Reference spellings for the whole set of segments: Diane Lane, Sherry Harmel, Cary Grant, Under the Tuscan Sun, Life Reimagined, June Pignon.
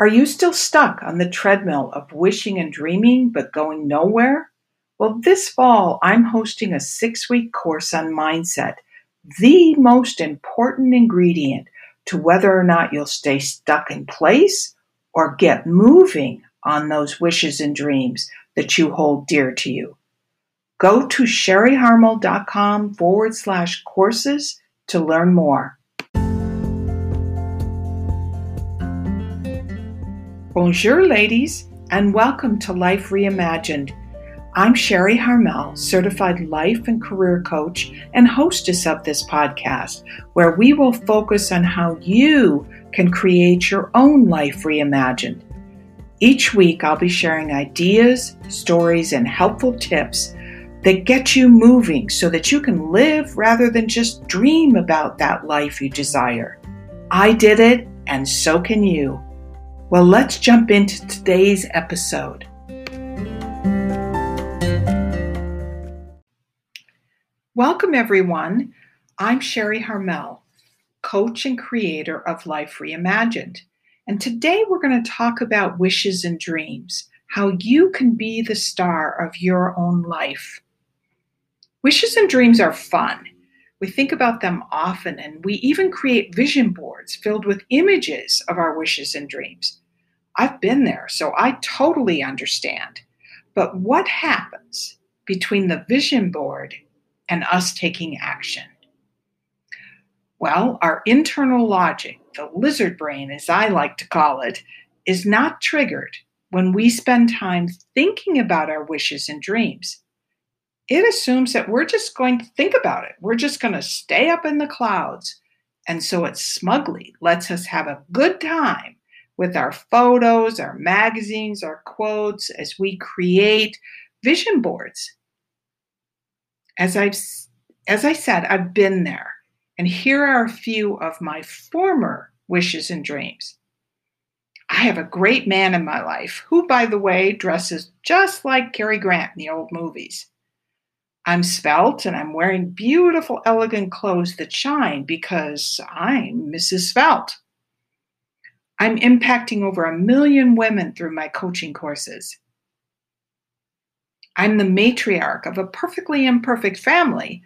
Are you still stuck on the treadmill of wishing and dreaming but going nowhere? Well, this fall, I'm hosting a 6-week course on mindset, the most important ingredient to whether or not you'll stay stuck in place or get moving on those wishes and dreams that you hold dear to you. Go to sherryharmel.com/courses to learn more. Bonjour, ladies, and welcome to Life Reimagined. I'm Sherry Harmel, certified life and career coach and hostess of this podcast, where we will focus on how you can create your own life reimagined. Each week, I'll be sharing ideas, stories, and helpful tips that get you moving so that you can live rather than just dream about that life you desire. I did it, and so can you. Well, let's jump into today's episode. Welcome, everyone. I'm Sherry Harmel, coach and creator of Life Reimagined. And today we're going to talk about wishes and dreams, how you can be the star of your own life. Wishes and dreams are fun. We think about them often, and we even create vision boards filled with images of our wishes and dreams. I've been there, so I totally understand. But what happens between the vision board and us taking action? Well, our internal logic, the lizard brain as I like to call it, is not triggered when we spend time thinking about our wishes and dreams. It assumes that we're just going to think about it. We're just going to stay up in the clouds. And so it smugly lets us have a good time with our photos, our magazines, our quotes, as we create vision boards. As I said, I've been there, and here are a few of my former wishes and dreams. I have a great man in my life who, by the way, dresses just like Cary Grant in the old movies. I'm svelte, and I'm wearing beautiful, elegant clothes that shine because I'm Mrs. Svelte. I'm impacting over 1 million women through my coaching courses. I'm the matriarch of a perfectly imperfect family,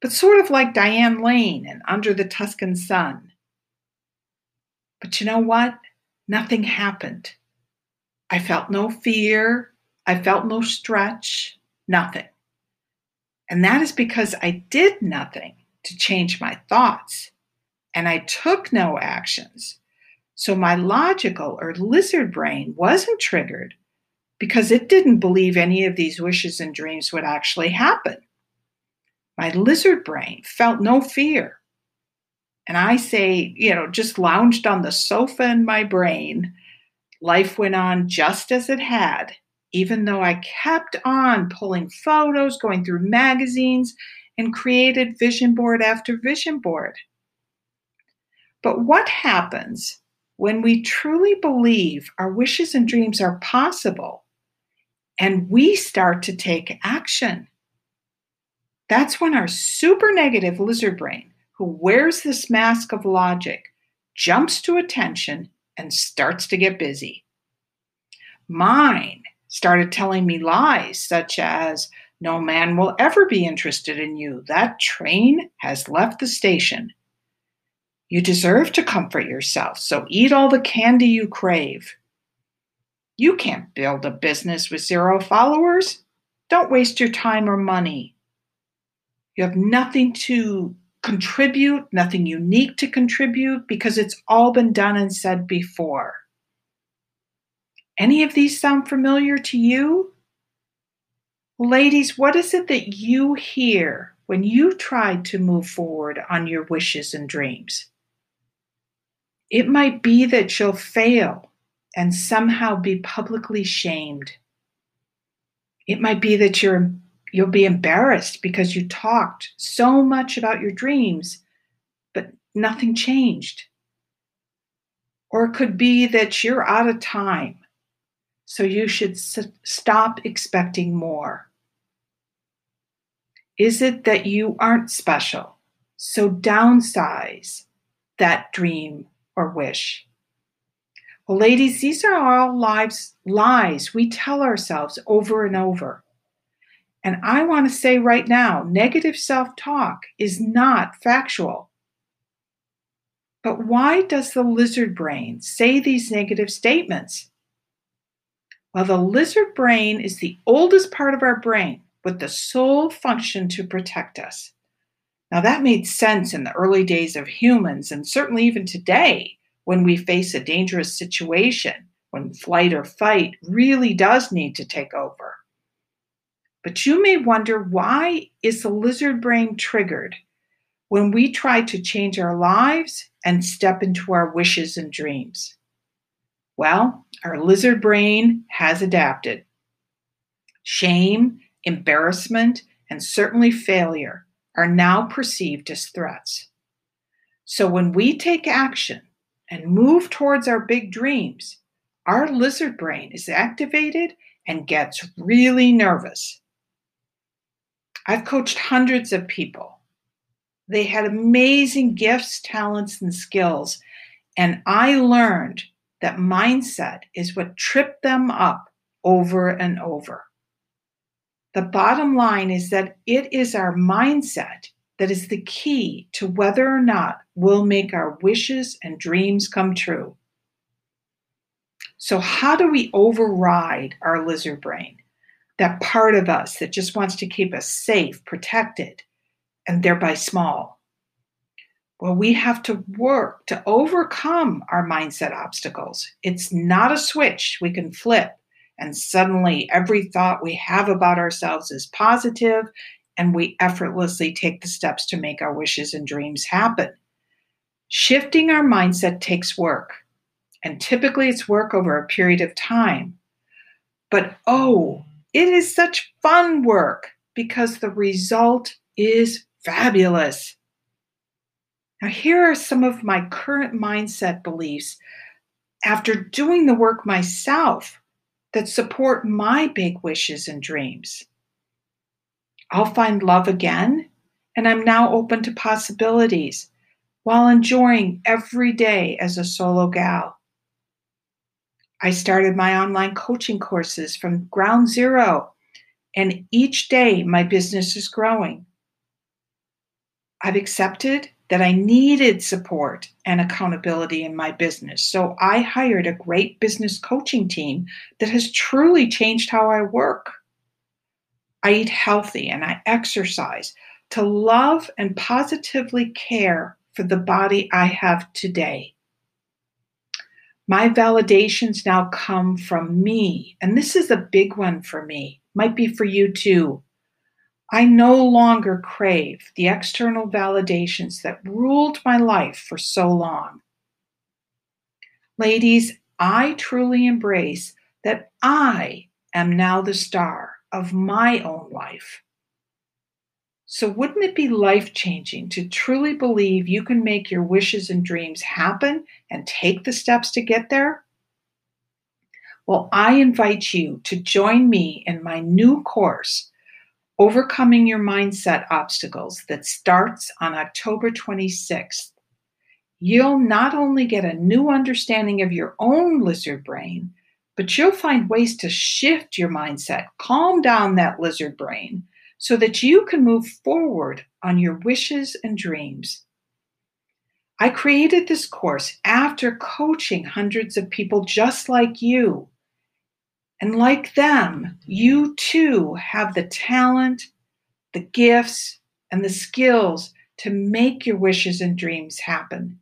but sort of like Diane Lane in Under the Tuscan Sun. But you know what? Nothing happened. I felt no fear. I felt no stretch. Nothing. And that is because I did nothing to change my thoughts, and I took no actions. So my logical or lizard brain wasn't triggered, because it didn't believe any of these wishes and dreams would actually happen. My lizard brain felt no fear. And I say, just lounged on the sofa in my brain. Life went on just as it had, even though I kept on pulling photos, going through magazines, and created vision board after vision board. But what happens when we truly believe our wishes and dreams are possible, and we start to take action? That's when our super negative lizard brain, who wears this mask of logic, jumps to attention and starts to get busy. Mine started telling me lies such as, no man will ever be interested in you. That train has left the station. You deserve to comfort yourself, so eat all the candy you crave. You can't build a business with 0 followers. Don't waste your time or money. You have nothing to contribute, nothing unique to contribute, because it's all been done and said before. Any of these sound familiar to you? Ladies, what is it that you hear when you try to move forward on your wishes and dreams? It might be that you'll fail and somehow be publicly shamed. It might be that you'll be embarrassed because you talked so much about your dreams, but nothing changed. Or it could be that you're out of time, so you should stop expecting more. Is it that you aren't special, so downsize that dream or wish? Well, ladies, these are all lies we tell ourselves over and over. And I want to say right now, negative self-talk is not factual. But why does the lizard brain say these negative statements? Well, the lizard brain is the oldest part of our brain with the sole function to protect us. Now, that made sense in the early days of humans, and certainly even today, when we face a dangerous situation, when flight or fight really does need to take over. But you may wonder, why is the lizard brain triggered when we try to change our lives and step into our wishes and dreams? Well, our lizard brain has adapted. Shame, embarrassment, and certainly failure are now perceived as threats. So when we take action and move towards our big dreams, our lizard brain is activated and gets really nervous. I've coached hundreds of people. They had amazing gifts, talents, and skills. And I learned that mindset is what tripped them up over and over. The bottom line is that it is our mindset that is the key to whether or not we'll make our wishes and dreams come true. So how do we override our lizard brain? That part of us that just wants to keep us safe, protected, and thereby small. Well, we have to work to overcome our mindset obstacles. It's not a switch we can flip, and suddenly every thought we have about ourselves is positive, and we effortlessly take the steps to make our wishes and dreams happen. Shifting our mindset takes work, and typically it's work over a period of time. But it is such fun work because the result is fabulous. Now, here are some of my current mindset beliefs after doing the work myself that support my big wishes and dreams. I'll find love again, and I'm now open to possibilities while enjoying every day as a solo gal. I started my online coaching courses from ground zero, and each day my business is growing. I've accepted that I needed support and accountability in my business, so I hired a great business coaching team that has truly changed how I work. I eat healthy and I exercise to love and positively care for the body I have today. My validations now come from me, and this is a big one for me, might be for you too. I no longer crave the external validations that ruled my life for so long. Ladies, I truly embrace that I am now the star of my own life. So wouldn't it be life-changing to truly believe you can make your wishes and dreams happen and take the steps to get there? Well, I invite you to join me in my new course, Overcoming Your Mindset Obstacles, that starts on October 26th. You'll not only get a new understanding of your own lizard brain, but you'll find ways to shift your mindset, calm down that lizard brain, so that you can move forward on your wishes and dreams. I created this course after coaching hundreds of people just like you. And like them, you too have the talent, the gifts, and the skills to make your wishes and dreams happen.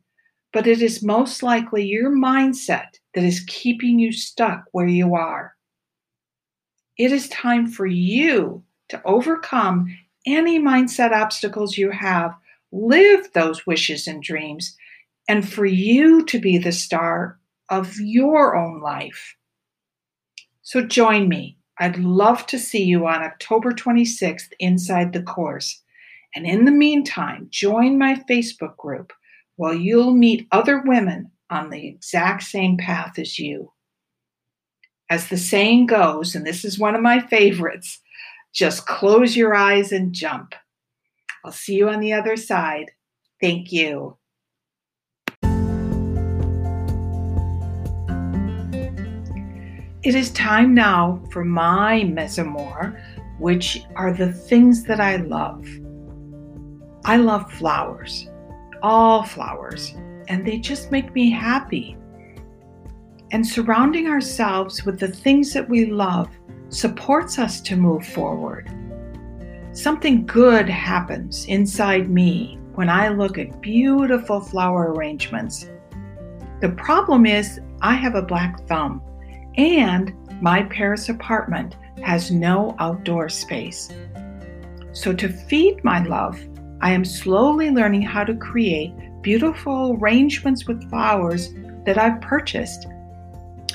But it is most likely your mindset that is keeping you stuck where you are. It is time for you to overcome any mindset obstacles you have, live those wishes and dreams, and for you to be the star of your own life. So join me. I'd love to see you on October 26th inside the course. And in the meantime, join my Facebook group where you'll meet other women on the exact same path as you. As the saying goes, and this is one of my favorites, just close your eyes and jump. I'll see you on the other side. Thank you. It is time now for my mesomore, which are the things that I love. I love flowers, all flowers, and they just make me happy. And surrounding ourselves with the things that we love supports us to move forward. Something good happens inside me when I look at beautiful flower arrangements. The problem is I have a black thumb and my Paris apartment has no outdoor space. So to feed my love, I am slowly learning how to create beautiful arrangements with flowers that I've purchased.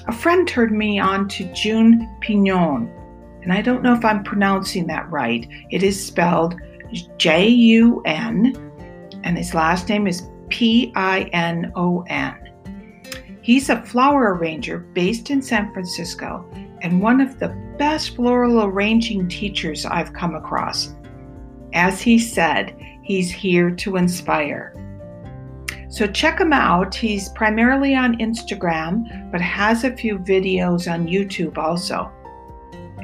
A friend turned me on to June Pignon, and I don't know if I'm pronouncing that right. It is spelled J-U-N, and his last name is P-I-N-O-N. He's a flower arranger based in San Francisco and one of the best floral arranging teachers I've come across. As he said, he's here to inspire. So check him out. He's primarily on Instagram, but has a few videos on YouTube also.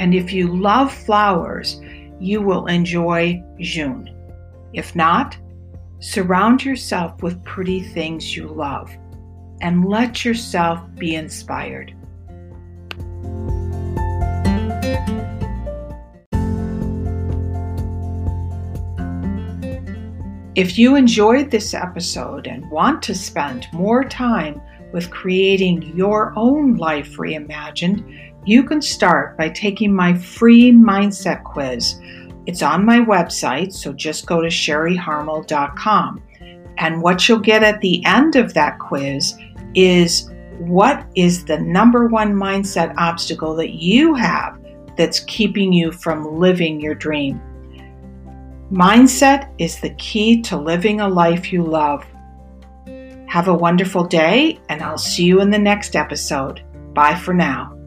And if you love flowers, you will enjoy June. If not, surround yourself with pretty things you love. And let yourself be inspired. If you enjoyed this episode and want to spend more time with creating your own life reimagined, you can start by taking my free mindset quiz. It's on my website, so just go to sherryharmel.com. And what you'll get at the end of that quiz is what is the number one mindset obstacle that you have that's keeping you from living your dream. Mindset is the key to living a life you love. Have a wonderful day, and I'll see you in the next episode. Bye for now.